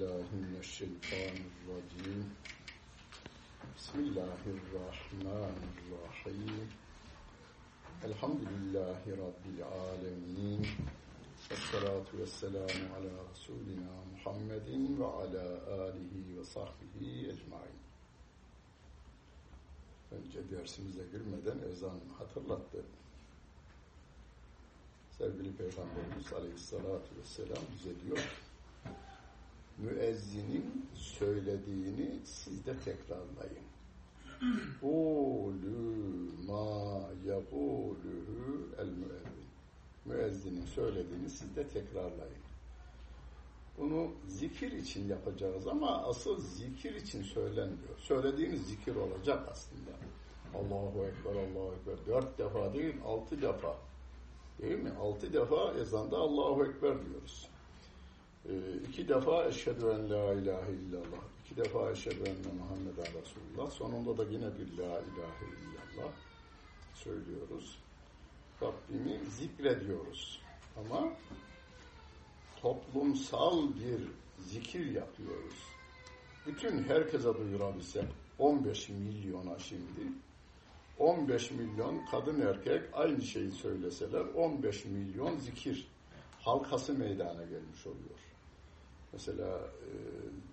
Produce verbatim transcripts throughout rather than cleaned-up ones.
billahi mineşşeytanirracim. Bismillahirrahmanirrahim. Elhamdülillahi rabbil alemin. Vessalatu vesselamu ala Resulina Muhammedin ve ala alihi ve sahbihi ecmain. Önce dersimize girmeden ezan hatırlattı. Sevgili Peygamberimiz Aleyhisselatü Vesselam bize diyor, müezzinin söylediğini siz de tekrarlayın. Kûlü mâ yekûlühü el müezzin. Müezzinin söylediğini siz de tekrarlayın. Bunu zikir için yapacağız ama asıl zikir için söylenmiyor. Söylediğiniz zikir olacak aslında. Allahu Ekber, Allahu Ekber. Dört defa değil, altı defa. Değil mi? Altı defa ezanda Allahu Ekber diyoruz. Ee, iki defa eşhedü en la ilahe illallah. İki defa eşhedü enne Muhammeden Resulullah. Sonunda da yine bir la ilahe illallah söylüyoruz. Rabbimi zikrediyoruz. Ama toplumsal bir zikir yapıyoruz. Bütün herkese duyurabilsek, on beş milyona şimdi, on beş milyon kadın erkek aynı şeyi söyleseler, on beş milyon zikir halkası meydana gelmiş oluyor. Mesela e,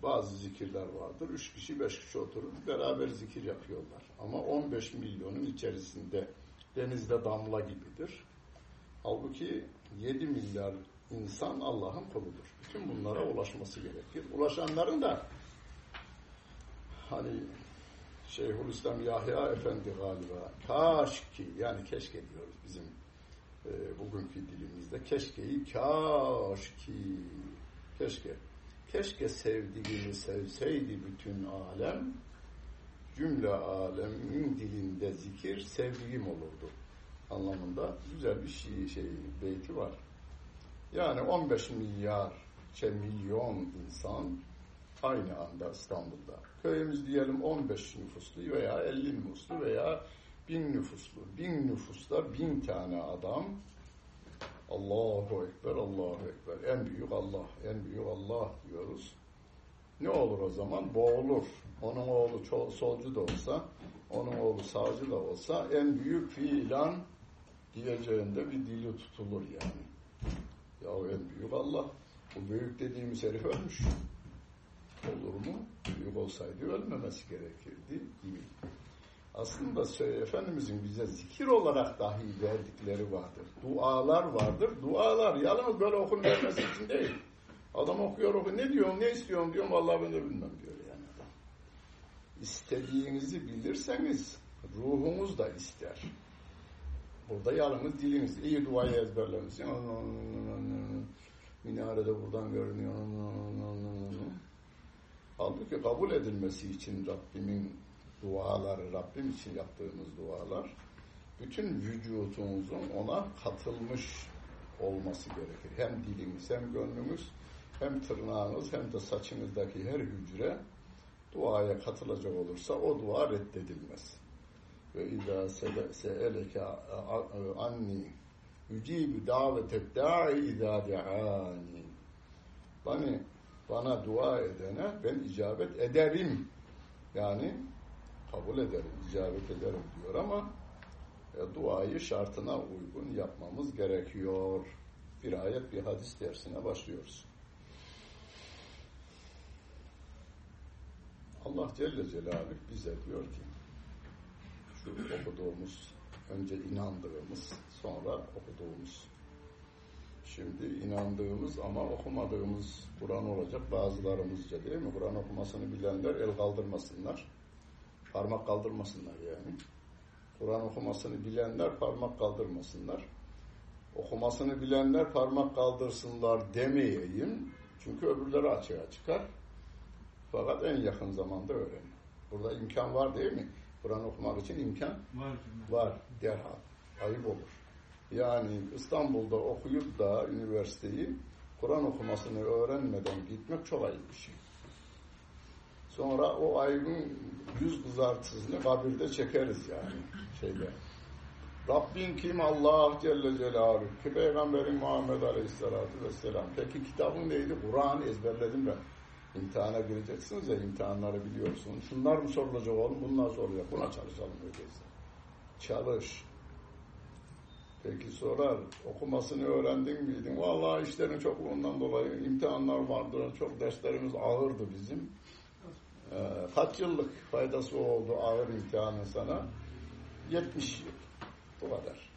bazı zikirler vardır, üç kişi, beş kişi oturup beraber zikir yapıyorlar. Ama on beş milyonun içerisinde denizde damla gibidir. Halbuki yedi milyar İnsan Allah'ın kuludur. Bütün bunlara ulaşması gerekir. Ulaşanların da hani Şeyhülislam Yahya Efendi galiba kaşki, yani keşke diyoruz bizim e, bugünkü dilimizde, keşkeyi kaşki keşke keşke sevdiğini sevseydi bütün alem, cümle alemin dilinde zikir sevdiğim olurdu anlamında güzel bir şey, şey beyti var. Yani on beş milyar, şey milyon insan aynı anda İstanbul'da. Köyümüz diyelim on beş nüfuslu veya elli nüfuslu veya bin nüfuslu. bin nüfusta bin tane adam Allahu Ekber, Allahu Ekber. En büyük Allah, en büyük Allah diyoruz. Ne olur o zaman? Boğulur. Onun oğlu solcu da olsa, onun oğlu sağcı da olsa en büyük filan diyeceğinde bir dili tutulur yani. Ya en büyük Allah, bu büyük dediğimiz herif ölmüş. Olur mu? Büyük olsaydı ölmemesi gerekirdi gibi. Aslında Efendimizin bize zikir olarak dahi verdikleri vardır. Dualar vardır. Dualar yalnız böyle okun vermesi için değil. Adam okuyor okuyor. Ne diyorum, ne istiyorum diyorum. Vallahi ben de bilmem diyor yani adam. İstediğinizi bilirseniz ruhunuz da ister. Burada yalnız diliniz. İyi duayı ezberlemişsin. Minarede buradan görünüyor. Halbuki kabul edilmesi için Rabbimin duaları, Rabbim için yaptığımız dualar, bütün vücudumuzun ona katılmış olması gerekir. Hem dilimiz, hem gönlümüz, hem tırnağınız, hem de saçınızdaki her hücre duaya katılacak olursa o dua reddedilmez. Ve izâ se'eleke annî yücîbü davetek dâ'i izâ de'ânî. Yani bana dua edene ben icabet ederim. Yani kabul ederim, icabet ederim diyor ama e, duayı şartına uygun yapmamız gerekiyor. Bir ayet, bir hadis dersine başlıyoruz. Allah Celle Celaluhu bize diyor ki, okuduğumuz, önce inandığımız, sonra okuduğumuz, şimdi inandığımız ama okumadığımız Kur'an olacak bazılarımızca, değil mi? Kur'an okumasını bilenler el kaldırmasınlar, parmak kaldırmasınlar yani. Kur'an okumasını bilenler parmak kaldırmasınlar. Okumasını bilenler parmak kaldırsınlar demeyeyim. Çünkü öbürleri açığa çıkar. Fakat en yakın zamanda öğrenin. Burada imkan var, değil mi? Kur'an okumak için imkan var, var derhal. Ayıp olur. Yani İstanbul'da okuyup da üniversiteyi Kur'an okumasını öğrenmeden gitmek çok ayıp bir şey. Sonra o ayıbın yüz kızartısını kabirde çekeriz yani. Şeyde. Rabbin kim? Allah Celle Celaluhu. Ki Peygamberin Muhammed Aleyhisselatü Vesselam. Peki kitabın neydi? Kur'an ezberledim ben. İmtihana gireceksiniz ya, imtihanları biliyorsunuz. Şunlar mı sorulacak oğlum, bunlar sorulacak. Buna çalışalım öyleyse. Çalış. Peki sorar, okumasını öğrendin miydin? Vallahi işlerin çokluğundan dolayı imtihanlar vardı, çok derslerimiz ağırdı bizim. Ee, kaç yıllık faydası oldu ağır imtihanın sana? yetmiş yıl. Bu kadar.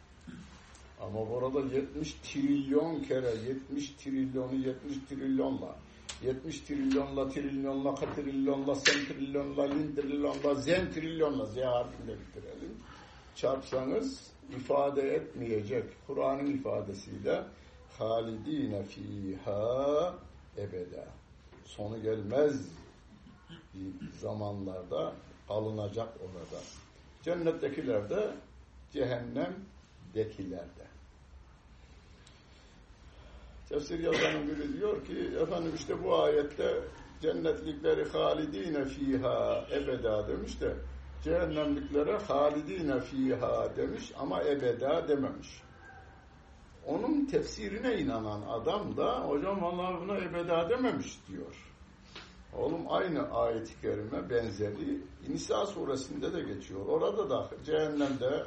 Ama burada yetmiş trilyon kere, yetmiş trilyonu yetmiş trilyonla, yetmiş trilyonla, trilyonla, katrilyonla, sentrilyonla, lindrilyonla, zentrilyonla, Z harfiyle bitirelim. Çarpsanız ifade etmeyecek. Kur'an'ın ifadesiyle halidine fiha ebeda. Sonu gelmez zamanlarda alınacak orada. Cennettekilerde, cehennemdekilerde. Tefsir yazanın biri diyor ki, efendim işte bu ayette cennetlikleri halidine fiha ebeda demiş de, cehennemliklere halidine fiha demiş ama ebeda dememiş. Onun tefsirine inanan adam da, hocam vallahi buna ebeda dememiş diyor. Oğlum aynı ayet-i kerime benzeri Nisa suresinde de geçiyor. Orada da cehennemde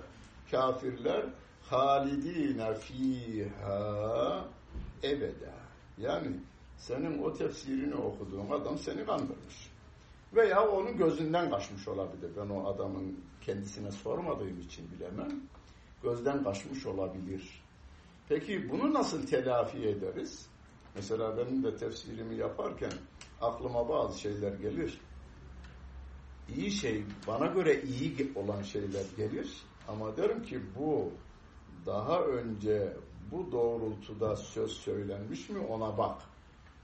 kafirler halidine fiha ebeda. Yani senin o tefsirini okuduğun adam seni kandırmış. Veya onun gözünden kaçmış olabilir. Ben o adamın kendisine sormadığım için bilemem. Gözden kaçmış olabilir. Peki bunu nasıl telafi ederiz? Mesela benim de tefsirimi yaparken aklıma bazı şeyler gelir. İyi şey, bana göre iyi olan şeyler gelir. Ama derim ki bu daha önce bu doğrultuda söz söylenmiş mi ona bak.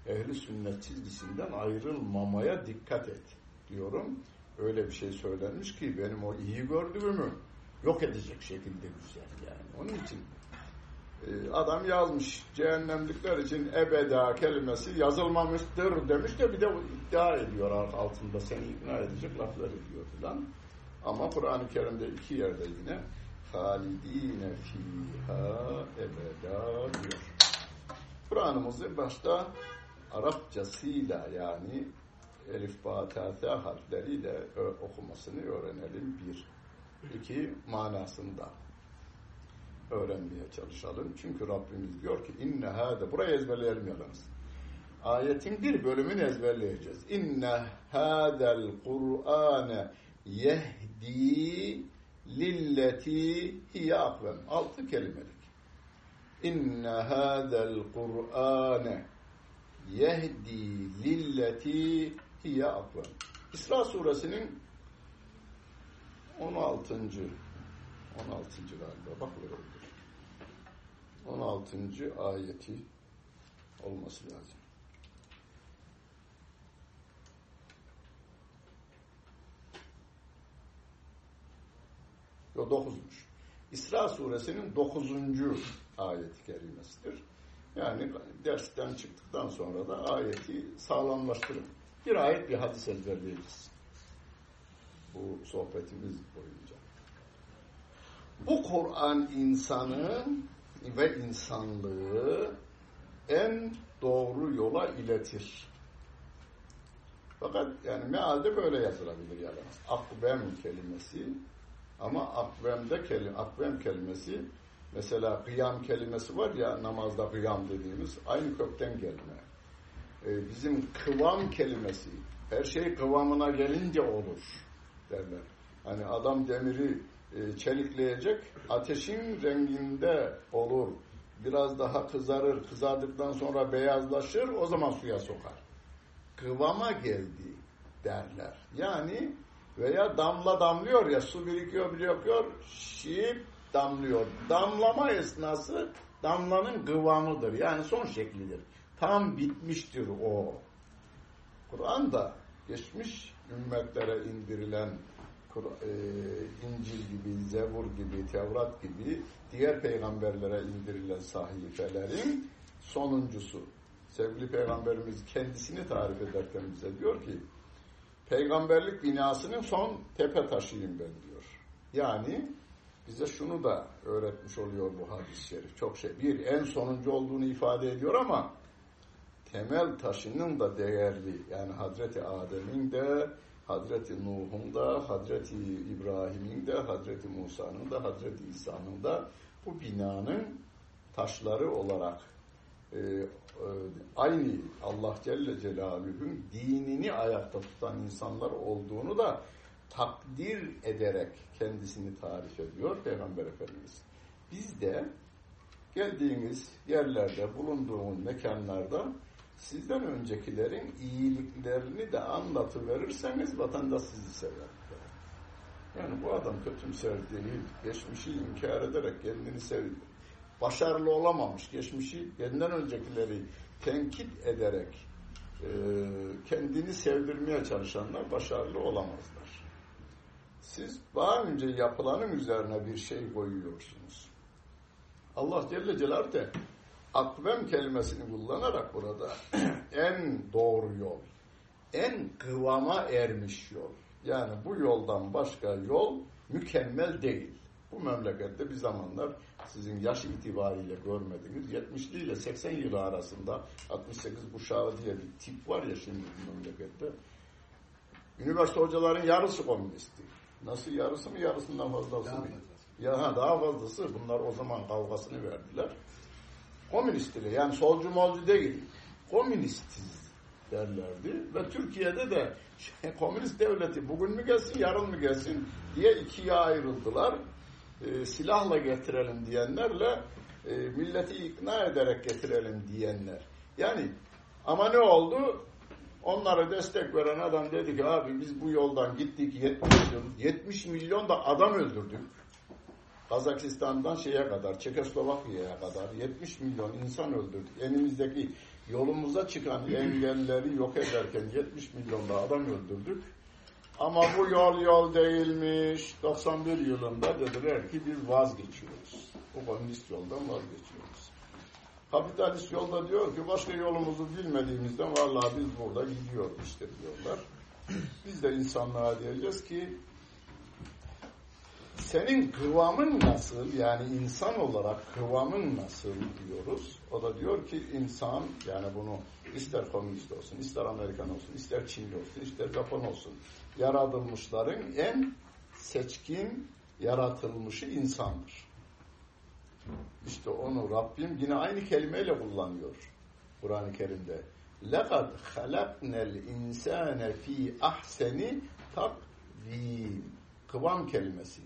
Ehli sünnet çizgisinden ayrılmamaya dikkat et diyorum. Öyle bir şey söylenmiş ki benim o iyi gördüğümü yok edecek şekilde güzel yani. Onun için adam yazmış, cehennemlikler için ebeda kelimesi yazılmamıştır demiş de bir de iddia ediyor altında, seni ikna edecek laflar ediyor filan. Ama Kur'an-ı Kerim'de iki yerde yine halidine fiha ebeda diyor. Kur'an'ımızı başta Arapçasıyla yani elif, ba, ta, ta harfleriyle okumasını öğrenelim bir. İki, manasında öğrenmeye çalışalım. Çünkü Rabbimiz diyor ki inne hâde, burayı ezberleyelim yalnız. Ayetin bir bölümünü ezberleyeceğiz. İnne hâdel Kur'âne yehdi lilleti hiye akvem. Altı kelimelik. İnne hâdel Kur'âne yehdi lilleti hiye akvem. İsra suresinin on altıncı on altıncı galiba. Bak böyle oldu. on altıncı ayeti olması lazım. Yo dokuzmuş. İsra suresinin dokuzuncu ayeti kerimesidir. Yani dersten çıktıktan sonra da ayeti sağlamlaştırın. Bir ayet bir hadis ezberleyeceğiz bu sohbetimiz boyunca. Bu Kur'an insanı ve insanlığı en doğru yola iletir. Fakat yani mealde böyle yazılabilir yani. Akvem kelimesi, ama akvemde kelim, akvem kelimesi mesela kıyam kelimesi var ya, namazda kıyam dediğimiz aynı kökten gelme. Ee, bizim kıvam kelimesi, her şey kıvamına gelince olur derler. Hani adam demiri çelikleyecek, ateşin renginde olur. Biraz daha kızarır. Kızardıktan sonra beyazlaşır. O zaman suya sokar. Kıvama geldi derler. Yani veya damla damlıyor ya, su birikiyor birikiyor, şip damlıyor. Damlama esnası damlanın kıvamıdır. Yani son şeklidir. Tam bitmiştir o. Kur'an'da geçmiş ümmetlere indirilen İncil gibi, Zebur gibi, Tevrat gibi diğer peygamberlere indirilen sahifelerin sonuncusu. Sevgili Peygamberimiz kendisini tarif ederken bize diyor ki peygamberlik binasının son tepe taşıyım ben diyor. Yani bize şunu da öğretmiş oluyor bu hadis-i şerif. Çok şey. Bir, en sonuncu olduğunu ifade ediyor ama temel taşının da değerli, yani Hazreti Adem'in de, Hazreti Nuh'un da, Hazreti İbrahim'in de, Hazreti Musa'nın da, Hazreti İsa'nın da bu binanın taşları olarak e, e, aynı Allah Celle Celaluhu'nun dinini ayakta tutan insanlar olduğunu da takdir ederek kendisini tarif ediyor Peygamber Efendimiz. Biz de geldiğiniz yerlerde, bulunduğun mekanlarda sizden öncekilerin iyiliklerini de anlatıverirseniz vatandaş sizi sever. Yani bu adam kötümserdiği, geçmişi inkar ederek kendini seviyor. Başarılı olamamış, geçmişi kendinden öncekileri tenkit ederek e, kendini sevdirmeye çalışanlar başarılı olamazlar. Siz daha önce yapılanın üzerine bir şey koyuyorsunuz. Allah Celle Celaluhu de akvem kelimesini kullanarak burada en doğru yol, en kıvama ermiş yol. Yani bu yoldan başka yol mükemmel değil. Bu memlekette bir zamanlar sizin yaş itibariyle görmediğiniz yetmişli ile seksen yılı arasında altmış sekiz kuşağı diye bir tip var ya şimdi bu memlekette. Üniversite hocaların yarısı komünisti. Nasıl yarısı mı? Yarısından fazlası mı? Ya ha, daha fazlası. Bunlar o zaman kavgasını verdiler. Komünistleri, yani solcu molcu değil, komünistiz derlerdi. Ve Türkiye'de de şey, komünist devleti bugün mü gelsin, yarın mı gelsin diye ikiye ayrıldılar. E, silahla getirelim diyenlerle e, milleti ikna ederek getirelim diyenler. Yani ama ne oldu? Onlara destek veren adam dedi ki abi biz bu yoldan gittik yetmiş milyon da adam öldürdük. Kazakistan'dan şeye kadar, Çekoslovakya'ya kadar yetmiş milyon insan öldürdük. Elimizdeki yolumuza çıkan engelleri yok ederken yetmiş milyon da adam öldürdük. Ama bu yol yol değilmiş. doksan bir yılında dediler ki biz vazgeçiyoruz. Bu komünist yoldan vazgeçiyoruz. Kapitalist yolda diyor ki başka yolumuzu bilmediğimizden vallahi biz burada gidiyoruz işte diyorlar. Biz de insanlara diyeceğiz ki senin kıvamın nasıl, yani insan olarak kıvamın nasıl diyoruz. O da diyor ki insan, yani bunu ister komünist olsun, ister Amerikan olsun, ister Çinli olsun, ister Japon olsun, yaratılmışların en seçkin yaratılmışı insandır. İşte onu Rabbim yine aynı kelimeyle kullanıyor Kur'an-ı Kerim'de. لَقَدْ خَلَقْنَا الْاِنْسَانَ ف۪ي اَحْسَنِ تَقْو۪يمٍ Kıvam kelimesi.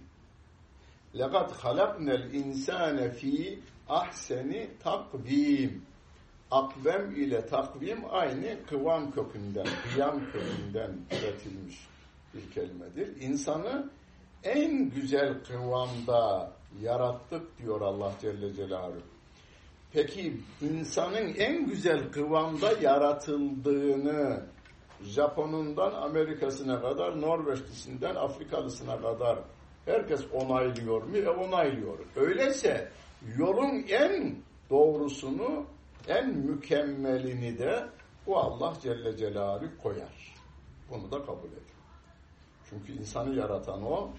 لَقَدْ خَلَقْنَا الْاِنْسَانَ ف۪ي اَحْسَنِ تَقْو۪يمٍ Akvem ile takvim aynı kıvam kökünden, kıyam kökünden üretilmiş bir kelimedir. İnsanı en güzel kıvamda yarattık diyor Allah Celle Celaluhu. Peki insanın en güzel kıvamda yaratıldığını Japon'undan Amerika'sına kadar, Norveçlisinden Afrikalısına kadar herkes onaylıyor mu? E onaylıyor. Öyleyse yolun en doğrusunu, en mükemmelini de bu Allah Celle Celaluhu koyar. Bunu da kabul edin. Çünkü insanı yaratan o,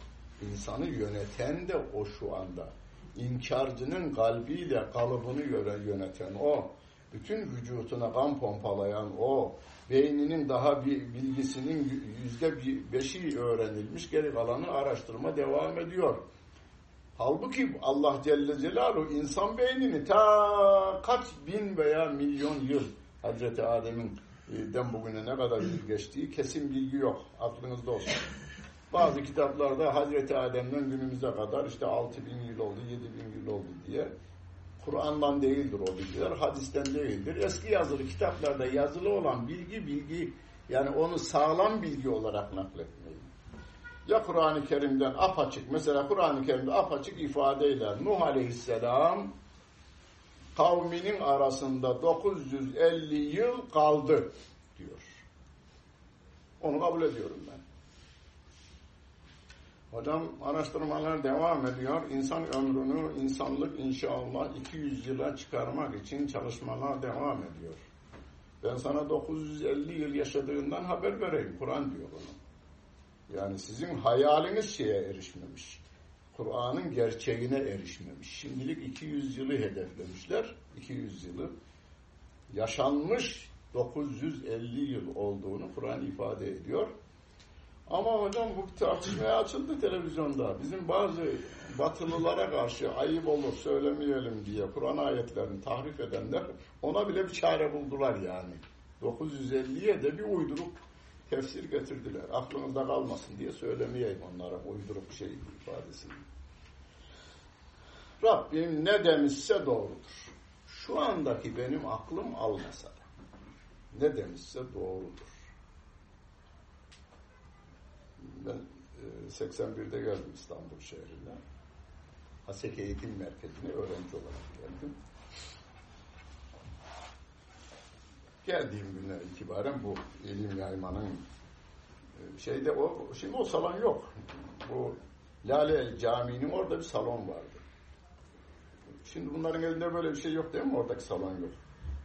insanı yöneten de o şu anda. İnkarcının kalbiyle kalıbını yöneten o, bütün vücutuna kan pompalayan o, beyninin daha bir bilgisinin yüzde beşi öğrenilmiş, geri kalanı araştırma devam ediyor. Halbuki Allah Celle Celaluhu insan beynini ta kaç bin veya milyon yıl Hazreti Adem'den bugüne ne kadar yıl geçtiği kesin bilgi yok. Aklınızda olsun. Bazı kitaplarda Hazreti Adem'den günümüze kadar işte altı bin yıl oldu, yedi bin yıl oldu diye. Kur'an'dan değildir o bilgiler, hadisten değildir. Eski yazılı kitaplarda yazılı olan bilgi bilgi, yani onu sağlam bilgi olarak nakletmeyin. Ya Kur'an-ı Kerim'den apaçık, mesela Kur'an-ı Kerim'de apaçık ifadeyle Nuh Aleyhisselam kavminin arasında dokuz yüz elli yıl kaldı diyor. Onu kabul ediyorum ben. Hocam araştırmalar devam ediyor. İnsan ömrünü, insanlık inşallah iki yüz yıla çıkarmak için çalışmalar devam ediyor. Ben sana dokuz yüz elli yıl yaşadığından haber vereyim. Kur'an diyor bunu. Yani sizin hayaliniz şeye erişmemiş. Kur'an'ın gerçeğine erişmemiş. Şimdilik iki yüz yılı hedeflemişler. iki yüz yılı yaşanmış dokuz yüz elli yıl olduğunu Kur'an ifade ediyor. Ama hocam bu tartışmaya açıldı televizyonda. Bizim bazı batılılara karşı ayıp olur söylemeyelim diye Kur'an ayetlerini tahrif edenler ona bile bir çare buldular yani. dokuz yüz elliye de bir uyduruk tefsir getirdiler. Aklınızda kalmasın diye söylemeyeyim onlara uyduruk şey ifadesini. Rabbim ne demişse doğrudur. Şu andaki benim aklım almasa da ne demişse doğrudur. Ben seksen birde geldim İstanbul şehrine. Haseki Eğitim Merkezi'ne öğrenci olarak geldim. Geldiğim günler itibaren bu ilim yaymanın şeyde o, şimdi o salon yok. Bu Lale Camii'nin orada bir salon vardı. Şimdi bunların elinde böyle bir şey yok değil mi? Oradaki salon yok.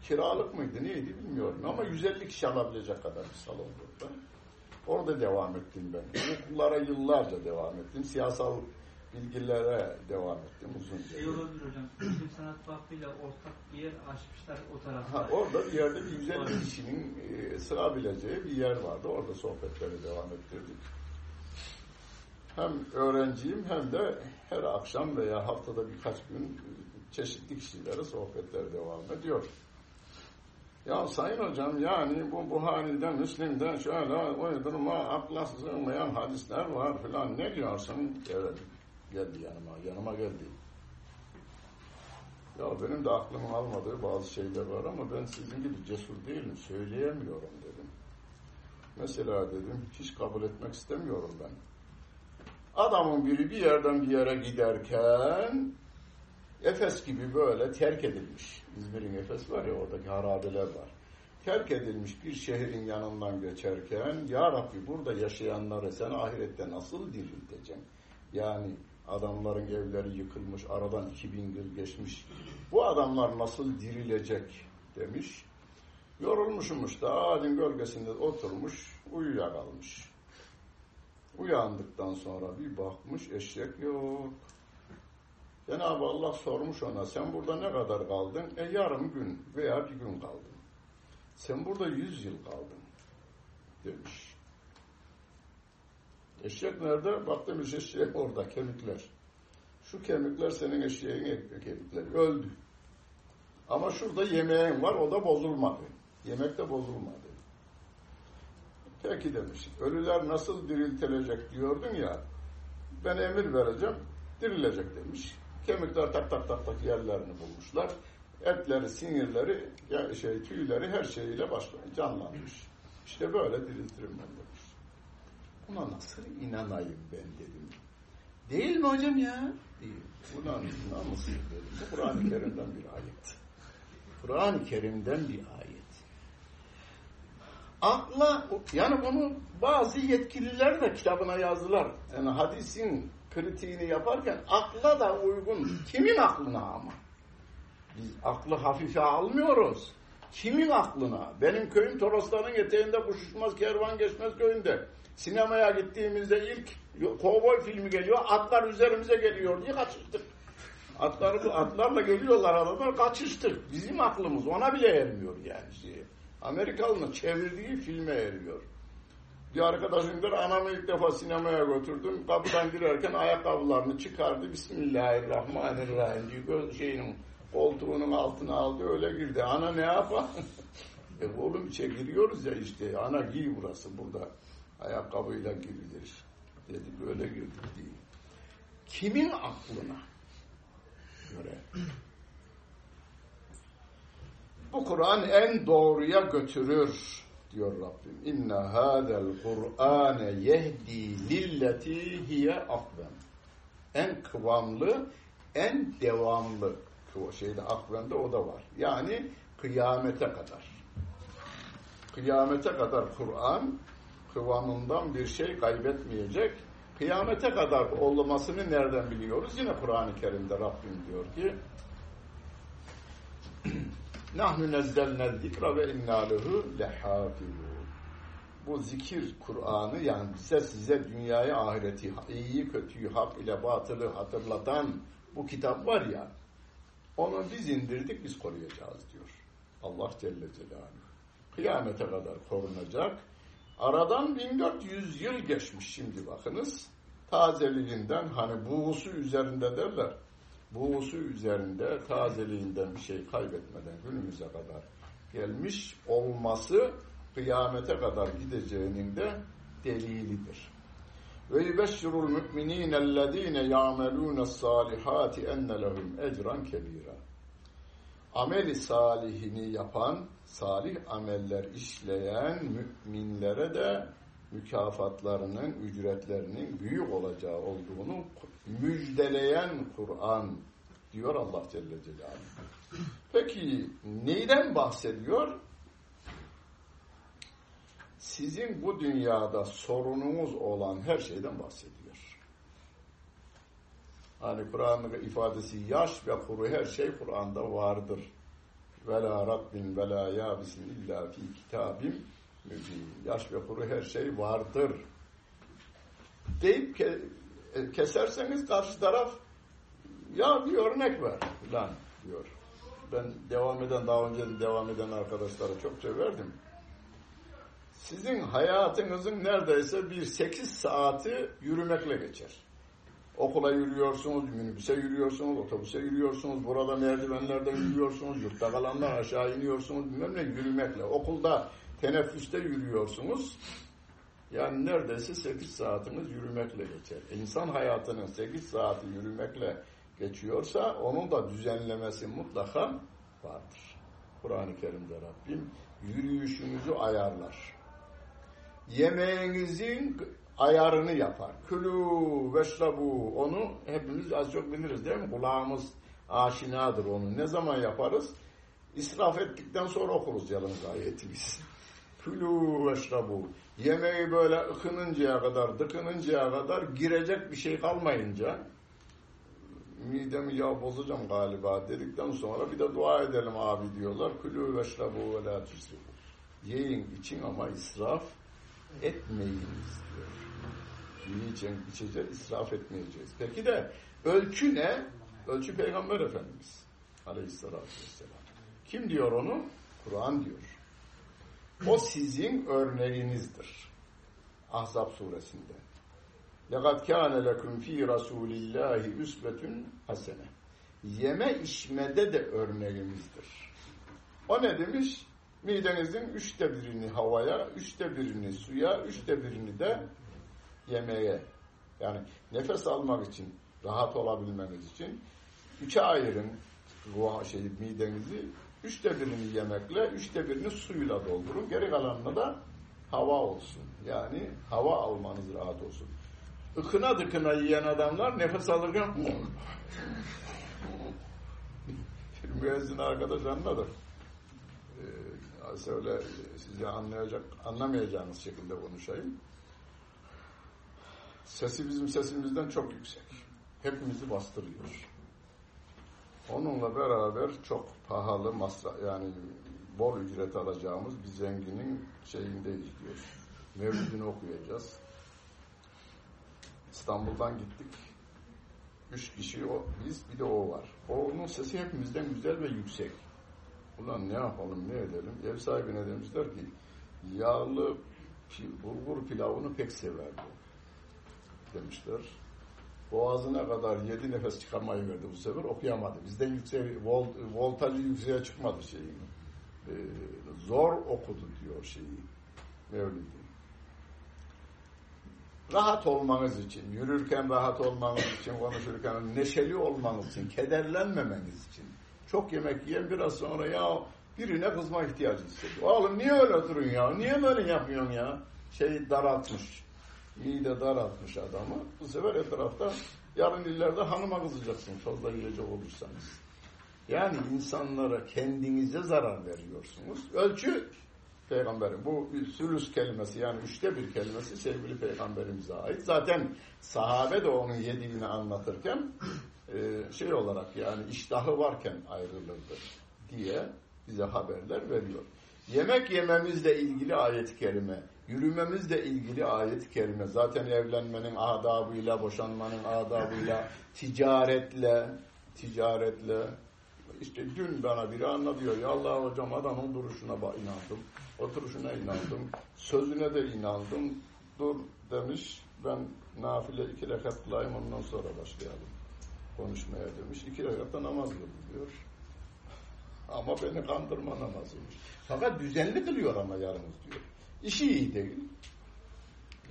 Kiralık mıydı neydi bilmiyorum ama yüz elli kişi alabilecek kadar bir salon burada. Orada devam ettim ben. Okullara yıllarca devam ettim. Siyasal bilgilere devam ettim uzunca. Şey olabilir hocam. Bizim sanat vakfıyla ortak bir yer açmışlar o tarafta. Ha, orada bir yerde bir yüz elli kişinin e, sığabileceği bir yer vardı. Orada sohbetlere devam ettirdik. Hem öğrenciyim hem de her akşam veya haftada birkaç gün çeşitli kişilere sohbetler devam ediyor. Ya sayın hocam yani bu Buhari'den, Müslim'den şöyle uydurma, akla sığmayan hadisler var filan ne diyorsun? Evet, geldi yanıma, yanıma geldi. Ya benim de aklımın almadığı bazı şeyler var ama ben sizin gibi cesur değilim, söyleyemiyorum dedim. Mesela dedim, hiç kabul etmek istemiyorum ben. Adamın biri bir yerden bir yere giderken Efes gibi böyle terk edilmiş. İzmir'in Efes var ya oradaki harabeler var. Terk edilmiş bir şehrin yanından geçerken Ya Rabbi burada yaşayanları sen ahirette nasıl dirilteceksin? Yani adamların evleri yıkılmış aradan iki bin yıl geçmiş. Bu adamlar nasıl dirilecek demiş. Yorulmuşmuş da ağacın gölgesinde oturmuş uyuyakalmış. Uyandıktan sonra bir bakmış eşek yok. Cenab-ı Allah sormuş ona, sen burada ne kadar kaldın? E yarım gün veya bir gün kaldın. Sen burada yüz yıl kaldın demiş. Eşek nerede? Bak demiş eşeğe orada, kemikler. Şu kemikler senin eşeğin kemikleri. Öldü. Ama şurada yemeğin var, o da bozulmadı. Yemek de bozulmadı. Peki demiş, ölüler nasıl diriltilecek diyordun ya, ben emir vereceğim, dirilecek demiş. Kemikler tak tak tak tak yerlerini bulmuşlar. Etleri, sinirleri, yani şey, tüyleri her şeyiyle başlayıp canlanmış. İşte böyle diriltirim ben demiş. Buna nasıl inanayım ben dedim. Değil mi hocam ya? Değil. Buna nasıl dedim. Bu Kur'an-ı Kerim'den bir ayet. Kur'an-ı Kerim'den bir ayet. Akla, yani bunu bazı yetkililer de kitabına yazdılar. Yani hadisin kritiğini yaparken akla da uygun. Kimin aklına ama? Biz aklı hafife almıyoruz. Kimin aklına? Benim köyüm Torosların eteğinde kuş uçmaz, kervan geçmez köyünde. Sinemaya gittiğimizde ilk kovboy filmi geliyor, atlar üzerimize geliyor diye kaçıştık. Atları, atlarla geliyorlar adamlar, kaçıştık. Bizim aklımız ona bile ermiyor yani şeye. Amerikalı'nın çevirdiği filme eriyor. Bir arkadaşım der, anamı ilk defa sinemaya götürdüm. Kapıdan girerken ayakkabılarını çıkardı. Bismillahirrahmanirrahim diyor. Şeyin, koltuğunun altına aldı, öyle girdi. Ana ne yapar? e oğlum içe giriyoruz ya işte. Ana giy burası burada. Ayakkabıyla girilir. Dedi böyle girdik diye. Kimin aklına göre? Bu Kur'an en doğruya götürür diyor Rabbim. İnna hadal Kur'ane yehdi lilleti hiye akvem. En kıvamlı, en devamlı şeyde akvemde o da var. Yani kıyamete kadar. Kıyamete kadar Kur'an kıvamından bir şey kaybetmeyecek. Kıyamete kadar olmasını nereden biliyoruz? Yine Kur'an-ı Kerim'de Rabbim diyor ki Nahnu nezzelne zikra ve inna lehu lehafizun. Bu zikir Kur'an'ı yani bize size dünyayı, ahireti, iyiyi, kötüyü, hak ile batılı hatırlatan bu kitap var ya, onu biz indirdik, biz koruyacağız diyor. Allah Celle Celaluhu. Kıyamete kadar korunacak. Aradan bin dört yüz yıl geçmiş şimdi bakınız. Tazeliğinden, hani buğusu üzerinde derler. Buğusu üzerinde tazeliğinden bir şey kaybetmeden günümüze kadar gelmiş olması kıyamete kadar gideceğinin de delilidir. Ve yubeşşirul mü'minîne ellezîne ya'melûne's-sâlihâti enne lehum ecran kebîrâ. Ameli salihini yapan, salih ameller işleyen müminlere de mükafatlarının, ücretlerinin büyük olacağı olduğunu müjdeleyen Kur'an diyor Allah Celle Celaluhu. Peki neyden bahsediyor? Sizin bu dünyada sorunumuz olan her şeyden bahsediyor. Hani Kur'an'ın ifadesi yaş ve kuru her şey Kur'an'da vardır. Vela rabbin vela yabisin illa fi kitabim mübin. Yaş ve kuru her şey vardır deyip ke keserseniz karşı taraf ya bir örnek ver lan diyor. Ben devam eden daha önce devam eden arkadaşlara çok severdim. Sizin hayatınızın neredeyse bir sekiz saati yürümekle geçer. Okula yürüyorsunuz, minibüse yürüyorsunuz, otobüse yürüyorsunuz, burada merdivenlerden yürüyorsunuz, yurtta kalanlar aşağı iniyorsunuz, bilmem ne yürümekle. Okulda, teneffüste yürüyorsunuz. Yani neredeyse sekiz saatiniz yürümekle geçer. İnsan hayatının sekiz saati yürümekle geçiyorsa onun da düzenlemesi mutlaka vardır. Kur'an-ı Kerim'de Rabbim yürüyüşünüzü ayarlar. Yemeğinizin ayarını yapar. Külü veşrabu, onu hepimiz az çok biliriz değil mi? Kulağımız aşinadır onu. Ne zaman yaparız? İsraf ettikten sonra okuruz yalnız ayetimiz. Külü veşrabu. Yemeği böyle ıkınıncaya kadar, dıkınıncaya kadar, girecek bir şey kalmayınca midemi ya bozacağım galiba dedikten sonra bir de dua edelim abi diyorlar. Külü veşrabu ve la tüsrifu. Yiyin için ama israf etmeyiniz diyor. Yiyecek, içecek, israf etmeyeceğiz. Peki de ölçü ne? Ölçü Peygamber Efendimiz Aleyhisselatü Vesselam. Kim diyor onu? Kur'an diyor. O sizin örneğinizdir. Ahzab suresinde. لَقَدْ كَانَ لَكُمْ ف۪ي رَسُولِ اللّٰهِ اُسْبَةٌ حَسَنَةٌ. Yeme içmede de örneğimizdir. O ne demiş? Midenizin üçte birini havaya, üçte birini suya, üçte birini de yemeğe. Yani nefes almak için, rahat olabilmeniz için üçe ayırın bu şey, midenizi. Üçte birini yemekle, üçte birini suyla doldurun. Geri kalanına da hava olsun. Yani hava almanız rahat olsun. Ikına dıkına yiyen adamlar nefes alırken müezzin arkadaş anladır. Söyle, sizi anlayacak, anlamayacağınız şekilde konuşayım. Sesi bizim sesimizden çok yüksek. Hepimizi bastırıyor. Onunla beraber çok pahalı masraf, yani bol ücret alacağımız bir zenginin şeyindeyiz diyor. Mevlidini okuyacağız. İstanbul'dan gittik. Üç kişi o, biz bir de o var. Onun sesi hepimizden güzel ve yüksek. Ulan ne yapalım, ne edelim? Ev sahibine demişler ki, yağlı bulgur pilavını pek severdi demişler. Boğazına kadar yedi nefes çıkarmayı verdi bu sefer, okuyamadı. Bizden yüksek, volt, voltajı yükseğe çıkmadı şeyini. Ee, zor okudu diyor şeyi, Mevlid'i. Rahat olmanız için, yürürken rahat olmanız için, konuşurken neşeli olmanız için, kederlenmemeniz için. Çok yemek yiyen biraz sonra ya birine kızma ihtiyacı hissediyor. Oğlum niye öyle durun ya? Niye böyle yapıyorsun ya? Şey daraltmış. Mide daraltmış adamı. Bu sefer etrafta yarın illerde hanıma kızacaksın fazla yiyecek olursanız. Yani insanlara kendinize zarar veriyorsunuz. Ölçü Peygamberim. Bu sülüs kelimesi yani üçte bir kelimesi sevgili Peygamberimize ait. Zaten sahabe de onun yediğini anlatırken şey olarak yani iştahı varken ayrılırdı diye bize haberler veriyor. Yemek yememizle ilgili ayet-i kerime, yürümemizle ilgili ayet-i kerime, zaten evlenmenin adabıyla, boşanmanın adabıyla, ticaretle, ticaretle, İşte dün bana biri anlatıyor ya Allah hocam adamın duruşuna inandım, oturuşuna inandım, sözüne de inandım. Dur demiş, ben nafile iki rekat kılayım ondan sonra başlayalım konuşmaya demiş. İki rekatta namaz kıldı diyor. Ama beni kandırma namazıymış. Fakat düzenli kılıyor ama yarımız diyor. İşi iyi değil.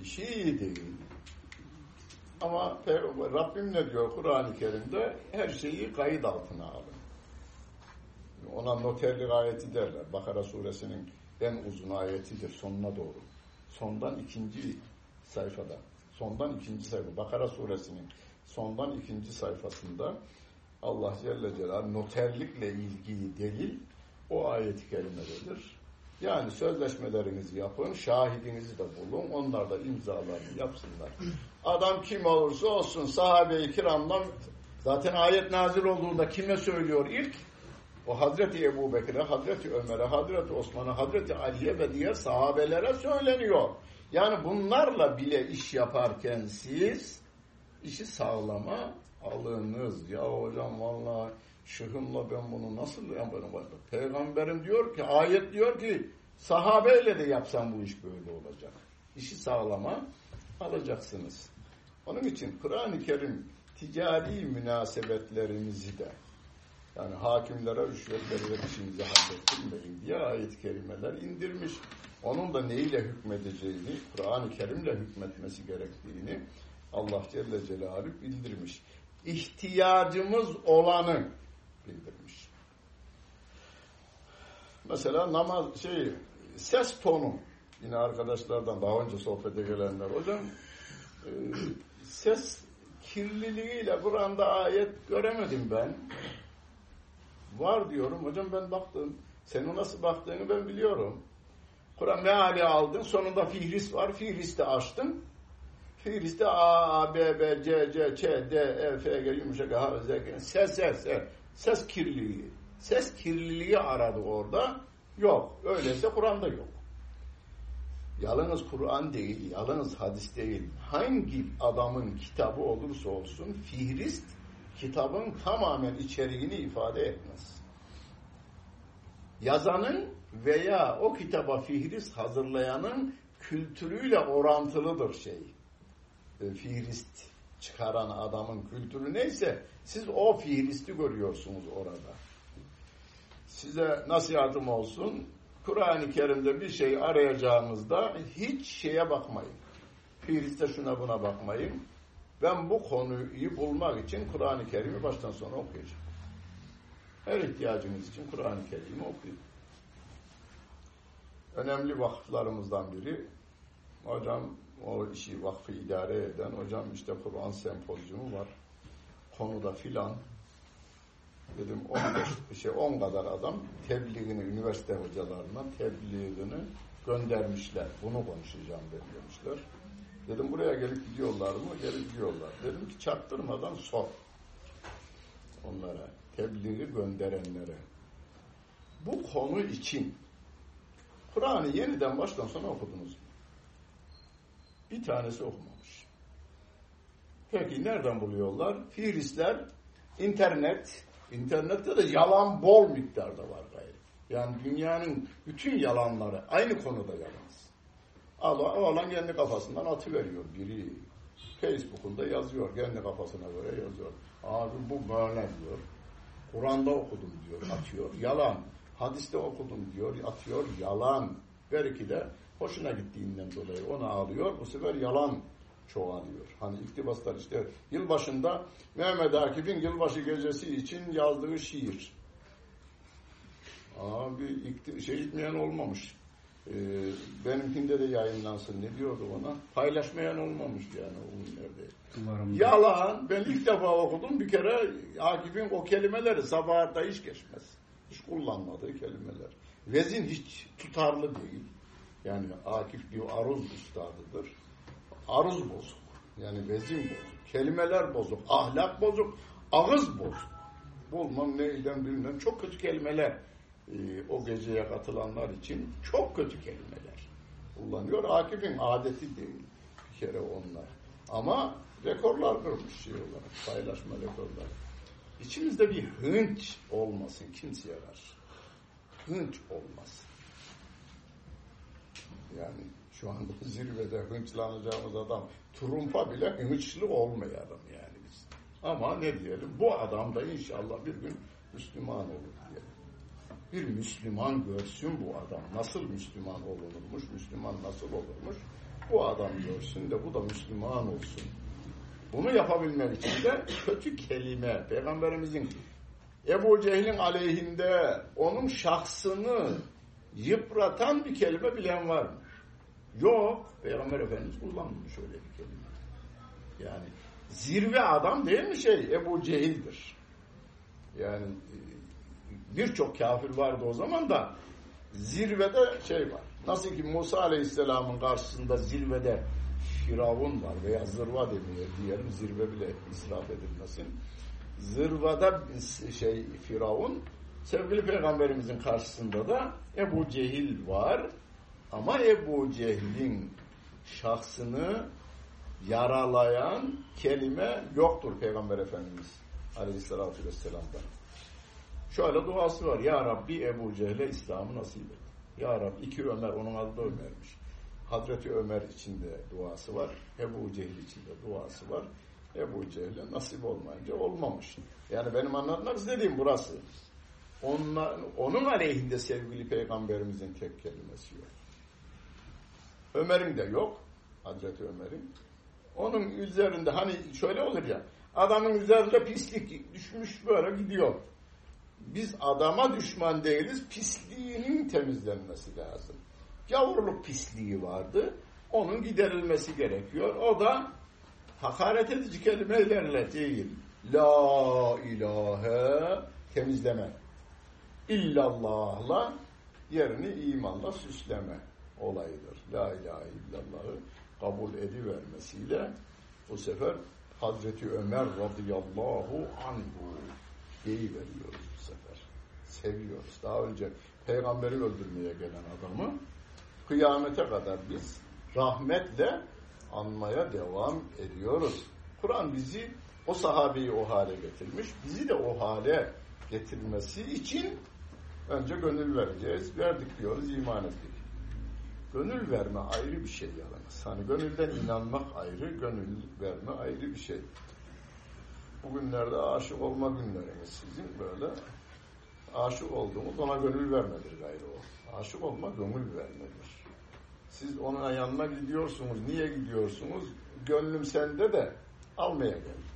İşi iyi değil. Ama Rabbim ne diyor Kur'an-ı Kerim'de? Her şeyi kayıt altına alın. Ona noterlik ayeti derler. Bakara suresinin en uzun ayetidir sonuna doğru. Sondan ikinci sayfada. Sondan ikinci sayfa. Bakara suresinin sondan ikinci sayfasında Allah Celle Celaluhu noterlikle ilgili delil o ayet-i kerimededir. Yani sözleşmelerinizi yapın, şahidinizi de bulun, onlar da imzalarını yapsınlar. Adam kim olursa olsun sahabe-i kiramdan zaten ayet nazil olduğunda kime söylüyor ilk? O Hazreti Ebu Bekir'e, Hazreti Ömer'e, Hazreti Osman'a, Hazreti Ali'ye ve diğer sahabelere söyleniyor. Yani bunlarla bile iş yaparken siz işi sağlama alınız. Ya hocam vallahi şıhımla ben bunu nasıl yaparım? Peygamberim diyor ki, ayet diyor ki sahabeyle de yapsam bu iş böyle olacak. İşi sağlama alacaksınız. Onun için Kur'an-ı Kerim ticari münasebetlerimizi de yani hakimlere rüşvet vererek işinizi hallettirmeyin diye ayet-i kerimeler indirmiş. Onun da neyle hükmedeceğini, Kur'an-ı Kerim'le hükmetmesi gerektiğini Allah Celle Celaluhu bildirmiş. İhtiyacımız olanı bildirmiş. Mesela namaz şey ses tonu. Yine arkadaşlardan daha önce sohbete gelenler hocam e, ses kirliliğiyle Kur'an'da ayet göremedim ben. Var diyorum hocam ben baktım. Senin nasıl baktığını ben biliyorum. Kur'an meali aldın sonunda fihris var. Fihriste açtın. Fihriste A, B, B, C, C, Ç, D, E, F, G, yumuşak, H, Z, G, ses, ses, ses. Ses kirliliği. Ses kirliliği aradı orada. Yok. Öyleyse Kur'an'da yok. Yalnız Kur'an değil, yalnız hadis değil. Hangi adamın kitabı olursa olsun fihrist kitabın tamamen içeriğini ifade etmez. Yazanın veya o kitaba fihrist hazırlayanın kültürüyle orantılıdır şey. Fihrist çıkaran adamın kültürü neyse siz o fihristi görüyorsunuz orada. Size nasihatim olsun. Kur'an-ı Kerim'de bir şey arayacağınızda hiç şeye bakmayın. Fihriste şuna buna bakmayın. Ben bu konuyu bulmak için Kur'an-ı Kerim'i baştan sona okuyacağım. Her ihtiyacımız için Kur'an-ı Kerim'i okuyun. Önemli vakıflarımızdan biri hocam o işi vakfı idare eden hocam işte Kur'an sempozyumu var. Konuda filan dedim on kadar adam tebliğini üniversite hocalarına tebliğini göndermişler. Bunu konuşacağım demişler. Dedim buraya gelip gidiyorlar mı? Gelip gidiyorlar. Dedim ki çaktırmadan sor. Onlara, tebliği gönderenlere. Bu konu için Kur'an'ı yeniden baştan sona okudunuz mu? Bir tanesi okumamış. Peki nereden buluyorlar? Fihristler, internet. İnternette de yalan bol miktarda var gayet. Yani dünyanın bütün yalanları aynı konuda yalanız. Oğlan kendi kafasından atıveriyor biri. Facebook'unda yazıyor. Kendi kafasına göre yazıyor. Abi bu böyle diyor. Kur'an'da okudum diyor. Atıyor. Yalan. Hadiste okudum diyor. Atıyor. Yalan. Belki de hoşuna gittiğinden dolayı onu alıyor. Bu sefer yalan çoğalıyor. Hani iktibaslar işte yılbaşında Mehmet Akif'in yılbaşı gecesi için yazdığı şiir. Abi şey gitmeyen olmamış. Ee, benimkinde de yayınlansın ne diyordu ona paylaşmayan olmamış yani o günlerde yalan ben ilk defa okudum bir kere Akif'in o kelimeleri sabahda hiç geçmez hiç kullanmadığı kelimeler vezin hiç tutarlı değil yani Akif diyor aruz üstadıdır aruz bozuk yani vezin bozuk kelimeler bozuk ahlak bozuk ağız bozuk bulmam neyden bilmem çok kötü kelimeler o geceye katılanlar için çok kötü kelimeler kullanıyor. Akif'in adeti değil bir kere onlar. Ama rekorlar kırmış şey olarak, paylaşma rekorları. İçimizde bir hınç olmasın kimseye karşı. Hınç olmasın. Yani şu anda zirvede hınçlanacağımız adam, Trump'a bile hınçlı olmayalım yani biz. Ama ne diyelim, bu adam da inşallah bir gün Müslüman olur diyelim. Bir Müslüman görsün bu adam. Nasıl Müslüman olunurmuş, Müslüman nasıl olurmuş, bu adam görsün de bu da Müslüman olsun. Bunu yapabilmek için de kötü kelime, Peygamberimizin Ebu Cehil'in aleyhinde onun şahsını yıpratan bir kelime bilen var mı? Yok. Peygamber Efendimiz kullanmamış öyle bir kelime. Yani zirve adam değil mi şey? Ebu Cehil'dir. Yani birçok kafir vardı o zaman da zirvede şey var. Nasıl ki Musa Aleyhisselam'ın karşısında zirvede Firavun var veya zırva deniyor. Diyelim zirve bile israf edilmesin. Zırvada şey Firavun, sevgili Peygamberimizin karşısında da Ebu Cehil var. Ama Ebu Cehil'in şahsını yaralayan kelime yoktur Peygamber Efendimiz Aleyhisselatü Vesselam'dan. Şöyle duası var. Ya Rabbi Ebu Cehil'e İslam'ı nasip et. Ya Rabbi, iki Ömer, onun adı da Ömer'miş. Hazreti Ömer için de duası var. Ebu Cehil için de duası var. Ebu Cehil'e nasip olmayınca olmamış. Yani benim anlatmak istediğim burası. Onunla, onun aleyhinde sevgili Peygamberimizin tek kelimesi yok. Ömer'in de yok. Hazreti Ömer'in. Onun üzerinde hani şöyle olur ya. Adamın üzerinde pislik düşmüş böyle gidiyor. Biz adama düşman değiliz. Pisliğinin temizlenmesi lazım. Gavurluk pisliği vardı. Onun giderilmesi gerekiyor. O da hakaret edici kelimelerle değil. La ilahe temizleme. İllallah'la yerini imanla süsleme olayıdır. La ilahe illallah'ı kabul edivermesiyle bu sefer Hazreti Ömer radıyallahu anhu deyiveriyoruz bu sefer. Seviyoruz. Daha önce peygamberi öldürmeye gelen adamı kıyamete kadar biz rahmetle anmaya devam ediyoruz. Kur'an bizi, o sahabeyi o hale getirmiş. Bizi de o hale getirmesi için önce gönül vereceğiz. Verdik diyoruz, iman ettik. Gönül verme ayrı bir şey yalnız. Hani gönülden inanmak ayrı, gönül verme ayrı bir şey. Bugünlerde aşık olma günlerimiz sizin böyle. Aşık olduğumuz ona gönül vermedir gayrı o. Aşık olma gönül vermedir. Siz onun yanına gidiyorsunuz. Niye gidiyorsunuz? Gönlüm sende de almaya geldim.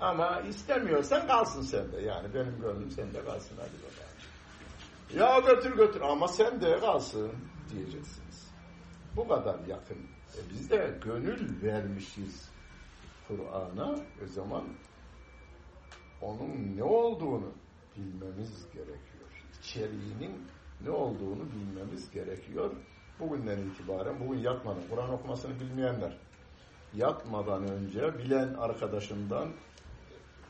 Ama istemiyorsan kalsın sende. Yani benim gönlüm sende kalsın. Hadi bakalım. Ya götür götür ama sende kalsın diyeceksiniz. Bu kadar yakın. E biz de gönül vermişiz Kur'an'a. O zaman onun ne olduğunu bilmemiz gerekiyor. İçeriğinin ne olduğunu bilmemiz gerekiyor. Bugünden itibaren, bugün yatmadan, Kur'an okumasını bilmeyenler, yatmadan önce bilen arkadaşından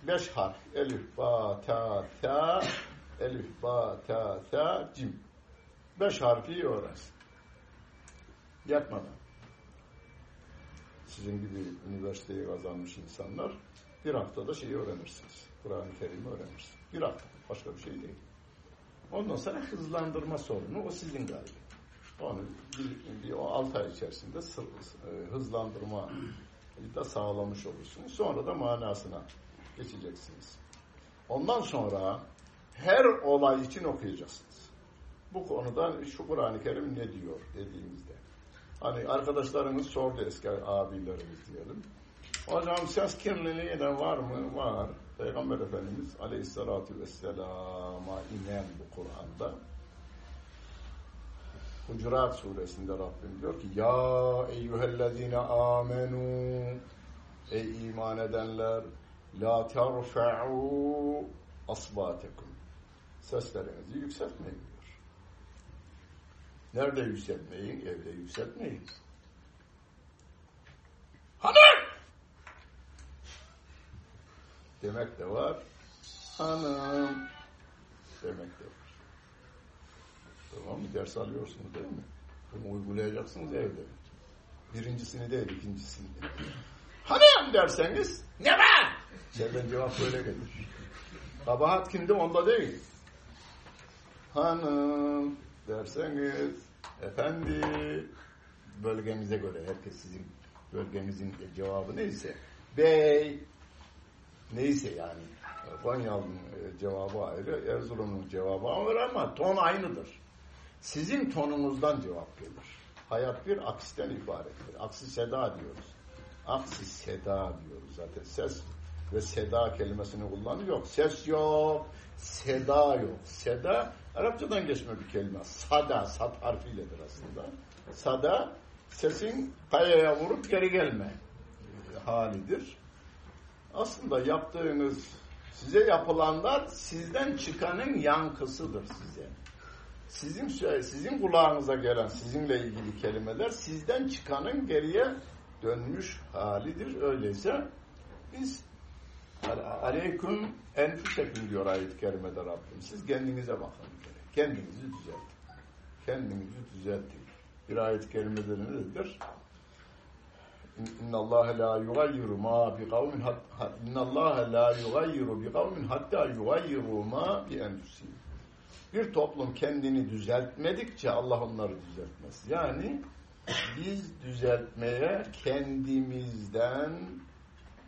beş harf, elif, ba, ta, ta, elif, ba, ta, ta, cim. Beş harfi öğrensin. Yatmadan. Sizin gibi üniversiteyi kazanmış insanlar bir haftada şeyi öğrenirsiniz. Kur'an-ı Kerim'i öğrenirsiniz. Bir hafta. Başka bir şey değil. Ondan sonra hızlandırma sorunu o sizin galiba. Onu bir, bir, o altı ay içerisinde sır, e, hızlandırma da sağlamış olursunuz. Sonra da manasına geçeceksiniz. Ondan sonra her olay için okuyacaksınız. Bu konuda şu Kur'an-ı Kerim ne diyor dediğimizde. Hani arkadaşlarınız sordu, eski abilerimiz diyelim. Hocam ses kirliliği de var mı? Var. Peygamber Efendimiz Aleyhisselatü Vesselam'a inen bu Kur'an'da. Hucurat suresinde Rabbim diyor ki Ya eyyühellezine amenu Ey iman edenler La terfe'u asbatekum Seslerinizi yükseltmeyin diyor. Nerede yükseltmeyin? Evde yükseltmeyin. Hanım! Demek de var. Hanım! Demek de var. Tamam mı? Ders alıyorsunuz değil mi? Bunu uygulayacaksınız evde. Birincisini değil, ikincisini değil. Hanım derseniz ne var? Çevren cevap böyle gelir. Kabahat kimde? Onda değil. Hanım derseniz, efendi, bölgemize göre herkes sizin bölgemizin cevabı neyse, bey neyse yani, Konyalı'nın cevabı ayrı, Erzurum'un cevabı ayrı ama ton aynıdır. Sizin tonunuzdan cevap gelir. Hayat bir aksisten ibarettir. Aksi seda diyoruz. Aksi seda diyoruz zaten. Ses ve seda kelimesini kullanıyor. Yok. Ses yok. Seda yok. Seda, Arapçadan geçme bir kelime. Sada, sad harfiyledir aslında. Sada, sesin kayaya vurup geri gelme halidir. Aslında yaptığınız, size yapılanlar sizden çıkanın yankısıdır size. Sizin sizin kulağınıza gelen, sizinle ilgili kelimeler sizden çıkanın geriye dönmüş halidir. Öyleyse biz aleyküm enfüsekum diyor ayet-i kerimede Rabbim. Siz kendinize bakın. Kendinizi düzeltin. Kendinizi düzeltin. Bir ayet-i kerimede nedir? İnna Allah la yugayyiru ma bi kavmin hatta inna Allah la yugayyiru bi kavmin hatta yugayyiru ma bi enfüsihim. Bir toplum kendini düzeltmedikçe Allah onları düzeltmez. Yani biz düzeltmeye kendimizden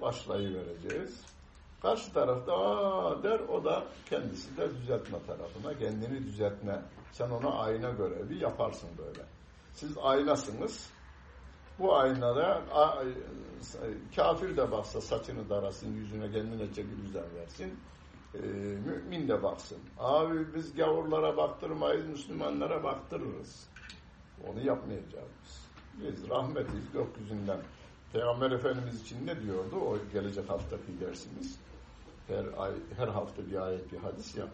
başlayıvereceğiz. Karşı tarafta aa der, o da kendisi de düzeltme tarafına, kendini düzeltme. Sen ona ayna görevi yaparsın böyle. Siz aynasınız. Bu aynada kafir de baksa saçını darasın, yüzüne kendine çeki düzen versin. Ee, mümin de baksın. Abi biz gavurlara baktırmayız, Müslümanlara baktırırız. Onu yapmayacağız biz. Biz rahmetiz gökyüzünden. Peygamber Efendimiz için ne diyordu? O gelecek haftaki dersimiz. Her, ay, her hafta bir ayet, bir hadis ya.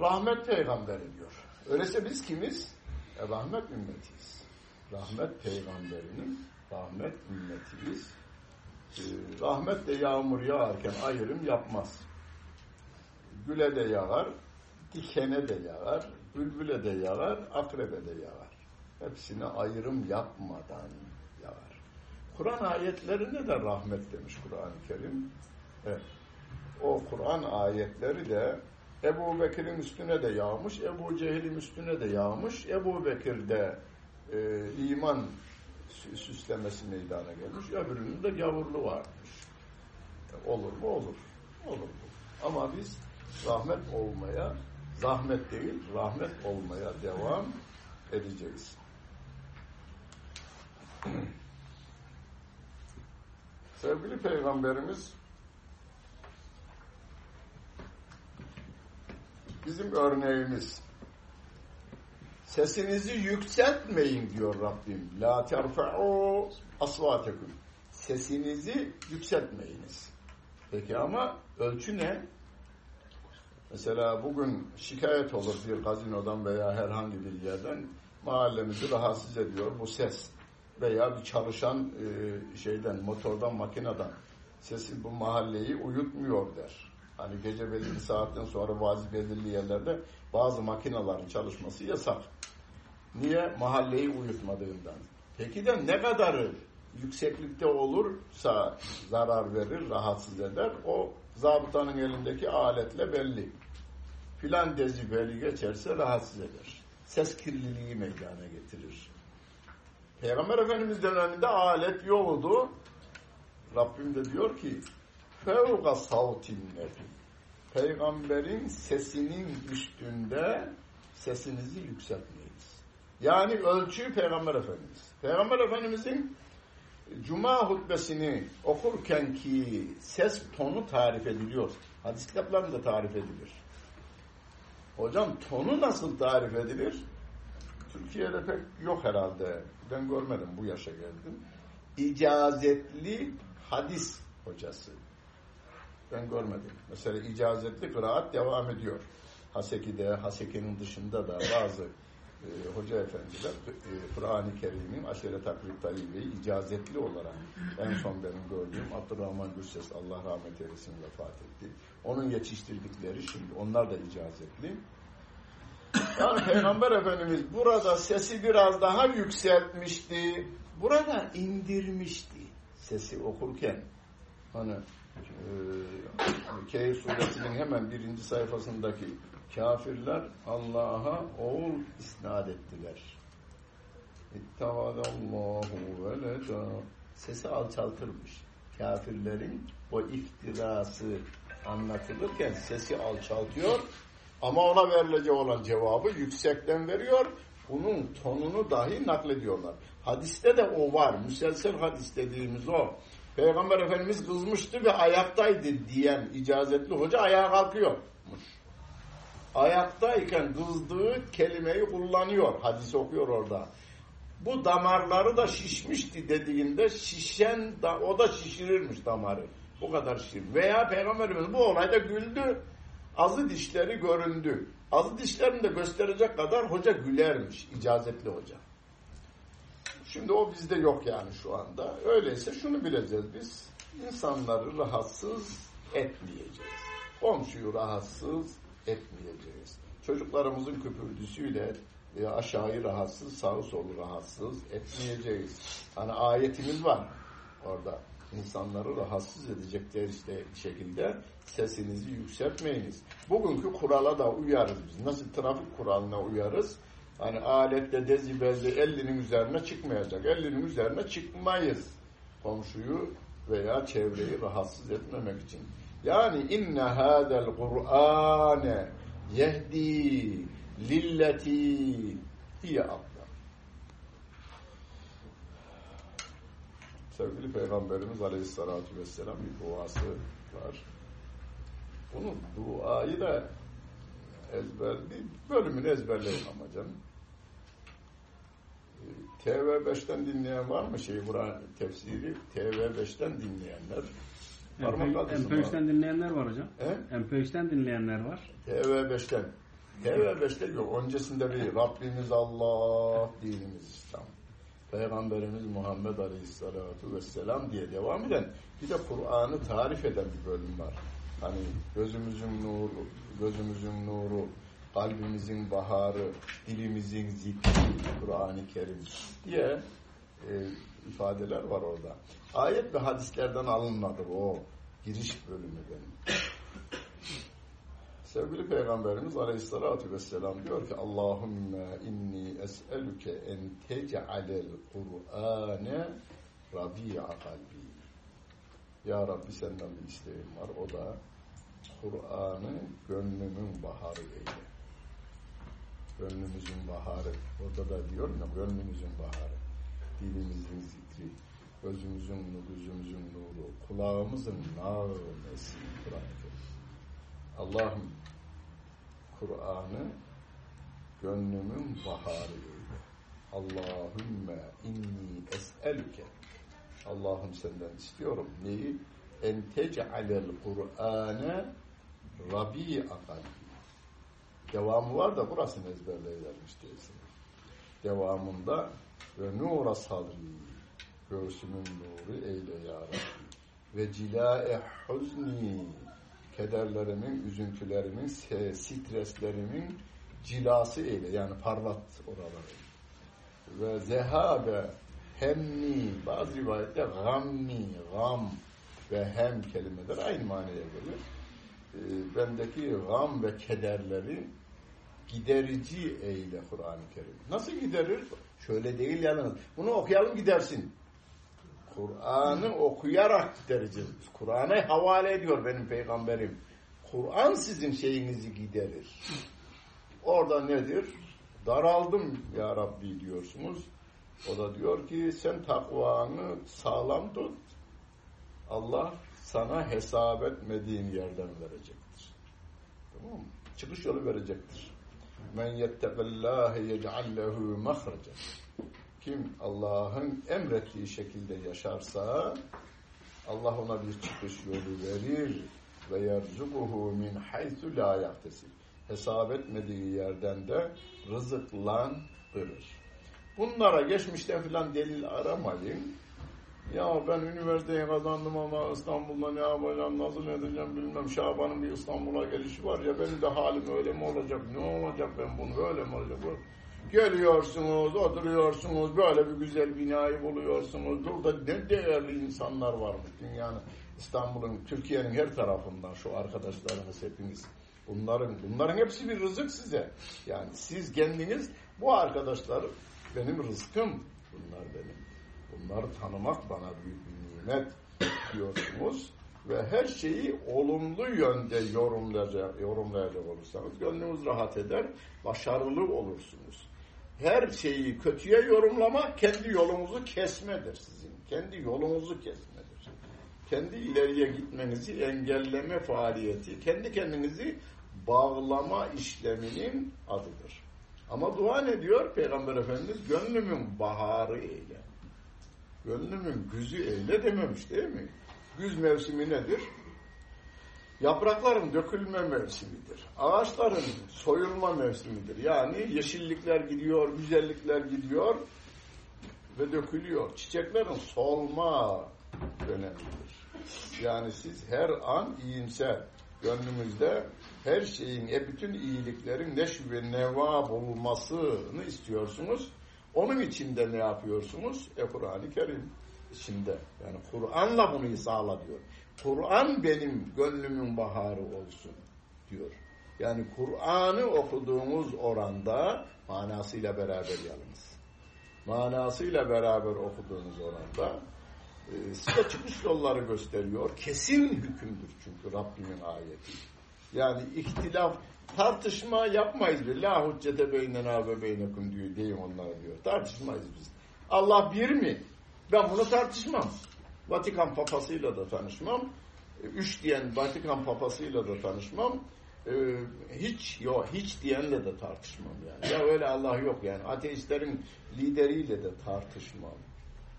Rahmet peygamberi diyor. Öyleyse biz kimiz? E, rahmet ümmetiyiz. Rahmet peygamberinin rahmet ümmetiyiz. Ee, rahmet de yağmur yağarken ayrım yapmaz. Güle de yağar, dikene de yağar, bülbüle de yağar, akrebe de yağar. Hepsine ayrım yapmadan yağar. Kur'an ayetlerine de rahmet demiş Kur'an-ı Kerim. Evet. O Kur'an ayetleri de Ebu Bekir'in üstüne de yağmış, Ebu Cehil'in üstüne de yağmış, Ebu Bekir'de e, iman süslemesi meydana gelmiş, öbürünün de gavurlu varmış. Olur mu? Olur. Olur mu? Ama biz rahmet olmaya, zahmet değil, rahmet olmaya devam edeceğiz. Sevgili Peygamberimiz bizim örneğimiz. Sesinizi yükseltmeyin diyor Rabbim. La terfe'u asvatekum. Sesinizi yükseltmeyiniz. Peki ama ölçü ne? Mesela bugün şikayet olur bir gazinodan veya herhangi bir yerden, mahallemizi rahatsız ediyor bu ses veya bir çalışan e, şeyden, motordan, makineden sesi bu mahalleyi uyutmuyor der. Hani gece belli bir saatten sonra bazı belirli yerlerde bazı makinelerin çalışması yasak. Niye? Mahalleyi uyutmadığından. Peki de ne kadarı yükseklikte olursa zarar verir, rahatsız eder. O zabıtanın elindeki aletle belli. Filan dezibeli geçerse rahatsız eder. Ses kirliliği meydana getirir. Peygamber Efendimiz döneminde alet yoktu. Rabbim de diyor ki fevga savtin nebi. Peygamberin sesinin üstünde sesinizi yükseltmeyiniz. Yani ölçüyü Peygamber Efendimiz. Peygamber Efendimiz'in Cuma hutbesini okurken ki ses tonu tarif ediliyor. Hadis kitaplarında tarif edilir. Hocam tonu nasıl tarif edilir? Türkiye'de pek yok herhalde. Ben görmedim, bu yaşa geldim. İcazetli hadis hocası. Ben görmedim. Mesela icazetli kıraat devam ediyor. Haseki'de, Haseki'nin dışında da bazı Ee, Hoca Efendiler e, Kur'an-ı Kerim'in aşere taklit talebeyi icazetli olarak en son benim gördüğüm Abdurrahman Gürses, Allah rahmet eylesin, vefat etti. Onun yetiştirdikleri şimdi onlar da icazetli. Yani Peygamber Efendimiz burada sesi biraz daha yükseltmişti. Burada indirmişti sesi okurken. Hani Kehf suresinin hemen birinci sayfasındaki kafirler Allah'a oğul isnat ettiler. İttevâdallâhu veleda. Sesi alçaltırmış. Kafirlerin o iftirası anlatılırken sesi alçaltıyor ama ona verilecek olan cevabı yüksekten veriyor. Bunun tonunu dahi naklediyorlar. Hadiste de o var. Müselsel hadis dediğimiz o. Peygamber Efendimiz kızmıştı ve ayaktaydı diyen icazetli hoca ayağa kalkıyormuş. Ayaktayken kızdığı kelimeyi kullanıyor. Hadis okuyor orada. Bu damarları da şişmişti dediğinde şişen, da, o da şişirirmiş damarı. Bu kadar şişir. Veya Peygamber Efendimiz bu olayda güldü. Azı dişleri göründü. Azı dişlerini de gösterecek kadar hoca gülermiş. İcazetli hoca. Şimdi o bizde yok yani şu anda. Öyleyse şunu bileceğiz biz. İnsanları rahatsız etmeyeceğiz. Komşuyu rahatsız etmeyeceğiz. Çocuklarımızın küpürdüsüyle aşağıyı rahatsız, sağı solu rahatsız etmeyeceğiz. Hani ayetimiz var orada. İnsanları rahatsız edecekler işte şekilde sesinizi yükseltmeyiniz. Bugünkü kurala da uyarız biz. Nasıl trafik kuralına uyarız? Hani aletle dezi bezi ellinin üzerine çıkmayacak. ellinin üzerine çıkmayız. Komşuyu veya çevreyi rahatsız etmemek için. Yani inne hâdel Kur'âne yehdi lilleti diye atlar. Sevgili Peygamberimiz Aleyhisselatü Vesselam bir duası var. Bunun duayı da ezber, bir bölümünü ezberleyin ama canım. T V beşten dinleyen var mı? Şey, Kur'an tefsiri T V beşten dinleyenler. M P üçten dinleyenler var hocam. M P üçten dinleyenler var. T V beşten. T V beşte yok. Öncesinde bir Rabbimiz Allah, dinimiz İslam. Peygamberimiz Muhammed Aleyhisselatü Vesselam diye devam eden bir de Kur'an'ı tarif eden bir bölüm var. Hani gözümüzün nuru, gözümüzün nuru, kalbimizin baharı, dilimizin zikri, Kur'an-ı Kerim diye e, ifadeler var orada. Ayet ve hadislerden alınmadı o giriş bölümü benim. Sevgili Peygamberimiz Aleyhisselatü Vesselam diyor ki Allahümme inni es'elüke en tec'alel Kur'ane rabi'a kalbi. Ya Rabbi senden bir isteğim var. O da Kur'an'ı gönlümün baharı eyle. Gönlümüzün baharı. Orada da diyor ya gönlümüzün baharı. Dilimizin zikri. Gözümüzün, gözümüzün nuru. Kulağımızın nağmesi. Allah'ım Kur'an'ı gönlümün baharı eyle. Allahümme inni es'elüke. Allah'ım senden istiyorum. Neyi? En tec'alel Kur'ane rabi'a kalbi. Devamı var da burasını ezberleyermiş değilsin. Devamında ve nura sadri göğsümün nuru eyle ya Rabbi. Ve cila'e huzni kederlerimin, üzüntülerimin, streslerimin cilası eyle. Yani parlat oraları. Ve zehabe hemmi, bazı rivayette gammi, gam ve hem kelimeler aynı manaya gelir. E, bendeki gam ve kederleri giderici eyle Kur'an-ı Kerim. Nasıl giderir? Şöyle değil yalnız. Bunu okuyalım gidersin. Kur'an'ı okuyarak gidereceğiz. Kur'an'a havale ediyor benim peygamberim. Kur'an sizin şeyinizi giderir. Orada nedir? Daraldım ya Rabbi diyorsunuz. O da diyor ki sen takvanı sağlam tut. Allah sana hesap etmediğin yerden verecektir. Tamam mı? Çıkış yolu verecektir. Men yettekillâhe yec'allehu mahraca. Kim Allah'ın emrettiği şekilde yaşarsa Allah ona bir çıkış yolu verir ve yerzukuhu min haythu la yahtesib. Hesap etmediği yerden de rızıklandırır. Bunlara geçmişten filan delil aramayın. Ya ben üniversiteye kazandım ama İstanbul'da ne yapacağım, nasıl edeceğim bilmem. Şaban'ın bir İstanbul'a gelişi var ya benim de halim öyle mi olacak, ne olacak ben bunu, öyle mi olacak? Geliyorsunuz, oturuyorsunuz, böyle bir güzel binayı buluyorsunuz. Burada ne değerli insanlar varmış dünyanın, İstanbul'un, Türkiye'nin her tarafından şu arkadaşlarımız hepimiz. Bunların, bunların hepsi bir rızık size. Yani siz kendiniz, bu arkadaşlar benim rızkım, bunlar benim. Bunları tanımak bana büyük bir nimet diyorsunuz. Ve her şeyi olumlu yönde yorumlayacak, yorumlayacak olursanız gönlünüz rahat eder, başarılı olursunuz. Her şeyi kötüye yorumlamak kendi yolunuzu kesmedir sizin. Kendi yolunuzu kesmedir. Kendi ileriye gitmenizi engelleme faaliyeti, kendi kendinizi bağlama işleminin adıdır. Ama dua ne diyor? Peygamber Efendimiz gönlümün baharı eyle. Gönlümün güzü eyle dememiş değil mi? Güz mevsimi nedir? Yaprakların dökülme mevsimidir. Ağaçların soyulma mevsimidir. Yani yeşillikler gidiyor, güzellikler gidiyor ve dökülüyor. Çiçeklerin solma dönemidir. Yani siz her an iyimser, gönlümüzde her şeyin, bütün iyiliklerin neşv ve neva bulmasını istiyorsunuz. Onun için de ne yapıyorsunuz? E Kur'an-ı Kerim içinde. Yani Kur'an'la bunu sağla diyor. Kur'an benim gönlümün baharı olsun diyor. Yani Kur'an'ı okuduğumuz oranda manasıyla beraber yalnız. Manasıyla beraber okuduğunuz oranda e, size çıkış yolları gösteriyor. Kesin hükümdür çünkü Rabbimin ayeti. Yani ihtilaf, tartışma yapmayız. La hüccete beynena ve beynekum diyor, deyin onlara diyor. Tartışmayız biz. Allah bir mi? Ben bunu tartışmam. Vatikan papasıyla da tanışmam. Üç diyen Vatikan papasıyla da tanışmam. Ee, hiç yok, hiç diyenle de tartışmam yani. Ya öyle Allah yok yani. Ateistlerin lideriyle de tartışmam.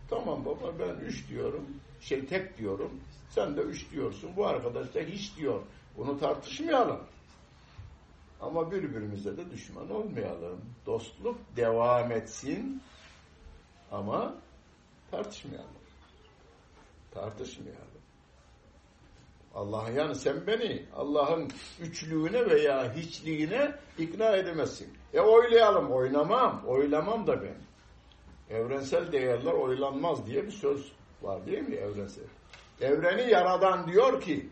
Tamam baba ben üç diyorum. Şey tek diyorum. Sen de üç diyorsun. Bu arkadaş da hiç diyor. Bunu tartışmayalım. Ama birbirimize de düşman olmayalım. Dostluk devam etsin. Ama tartışmayalım. Tartışmayalım. Allah'ın yani sen beni Allah'ın üçlüğüne veya hiçliğine ikna edemezsin. E oylayalım. Oynamam. Oylamam da ben. Evrensel değerler oylanmaz diye bir söz var değil mi? Evrensel. Evreni yaradan diyor ki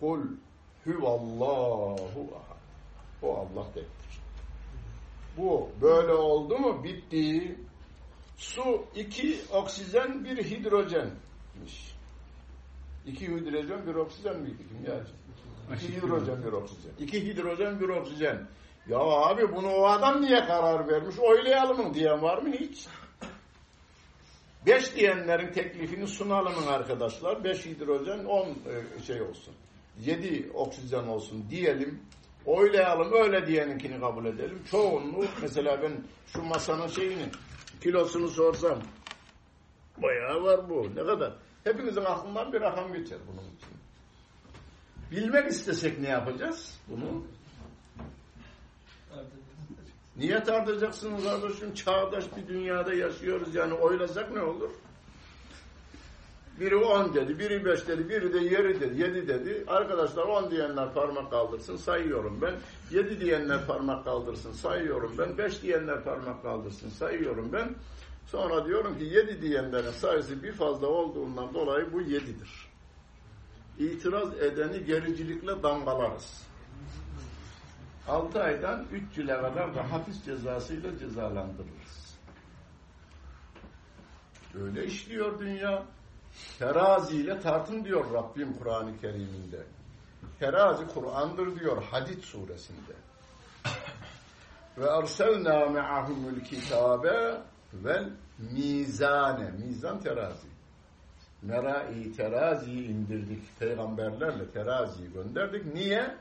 Kul huvallahu ahad. O Allah tektir. Bu böyle oldu mu bitti. Su iki oksijen bir hidrojenmiş. İki hidrojen bir oksijen miydi kimyacı? İki hidrojen bir oksijen. İki hidrojen bir oksijen. Ya abi bunu o adam niye karar vermiş? Oylayalım mı diyen var mı hiç? Beş diyenlerin teklifini sunalım arkadaşlar. Beş hidrojen on şey olsun. Yedi oksijen olsun diyelim. Oylayalım öyle diyeninkini kabul edelim. Çoğunluğu mesela ben şu masanın şeyini kilosunu sorsam bayağı var bu. Ne kadar? Hepinizin aklından bir rakam geçer bunun için. Bilmek istesek ne yapacağız? Bunu niye tartacaksınız kardeşim? Çağdaş bir dünyada yaşıyoruz. Yani oylasak ne olur? Biri on dedi, biri beş dedi, biri de yedi dedi, yedi dedi. Arkadaşlar on diyenler parmak kaldırsın, sayıyorum ben. Yedi diyenler parmak kaldırsın, sayıyorum ben. Beş diyenler parmak kaldırsın, sayıyorum ben. Sonra diyorum ki yedi diyenlerin sayısı bir fazla olduğundan dolayı bu yedidir. İtiraz edeni gericilikle damgalarız. Altı aydan üç yıla kadar da hapis cezasıyla cezalandırırız. Öyle işliyor dünya. Teraziyle tartın diyor Rabbim Kur'an-ı Kerim'inde. Terazi Kur'an'dır diyor Hadid suresinde. Ve erselnâ me'ahumül kitâbe vel mizâne. Mizan terazi. Merâ'i teraziyi indirdik. Peygamberlerle teraziyi gönderdik. Niye?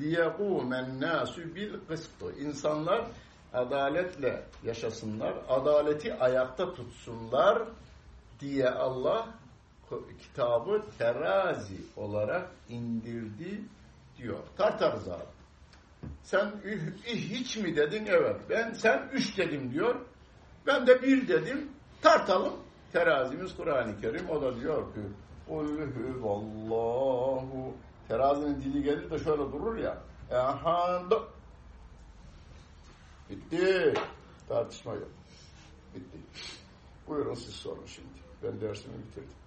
لِيَقُومَ النَّاسُ بِالْقِسْطِ. İnsanlar adaletle yaşasınlar, adaleti ayakta tutsunlar diye Allah kitabı terazi olarak indirdi diyor. Tartarız abi. Sen hiç mi dedin? Evet. Ben sen üç dedim diyor. Ben de bir dedim. Tartalım. Terazimiz Kur'an-ı Kerim. O da diyor ki Kulhü vallahu. Terazinin dili gelir de şöyle durur ya. Ehandı. Bitti. Tartışma yok. Bitti. Buyurun siz sorun şimdi. Ben dersimi bitirdim.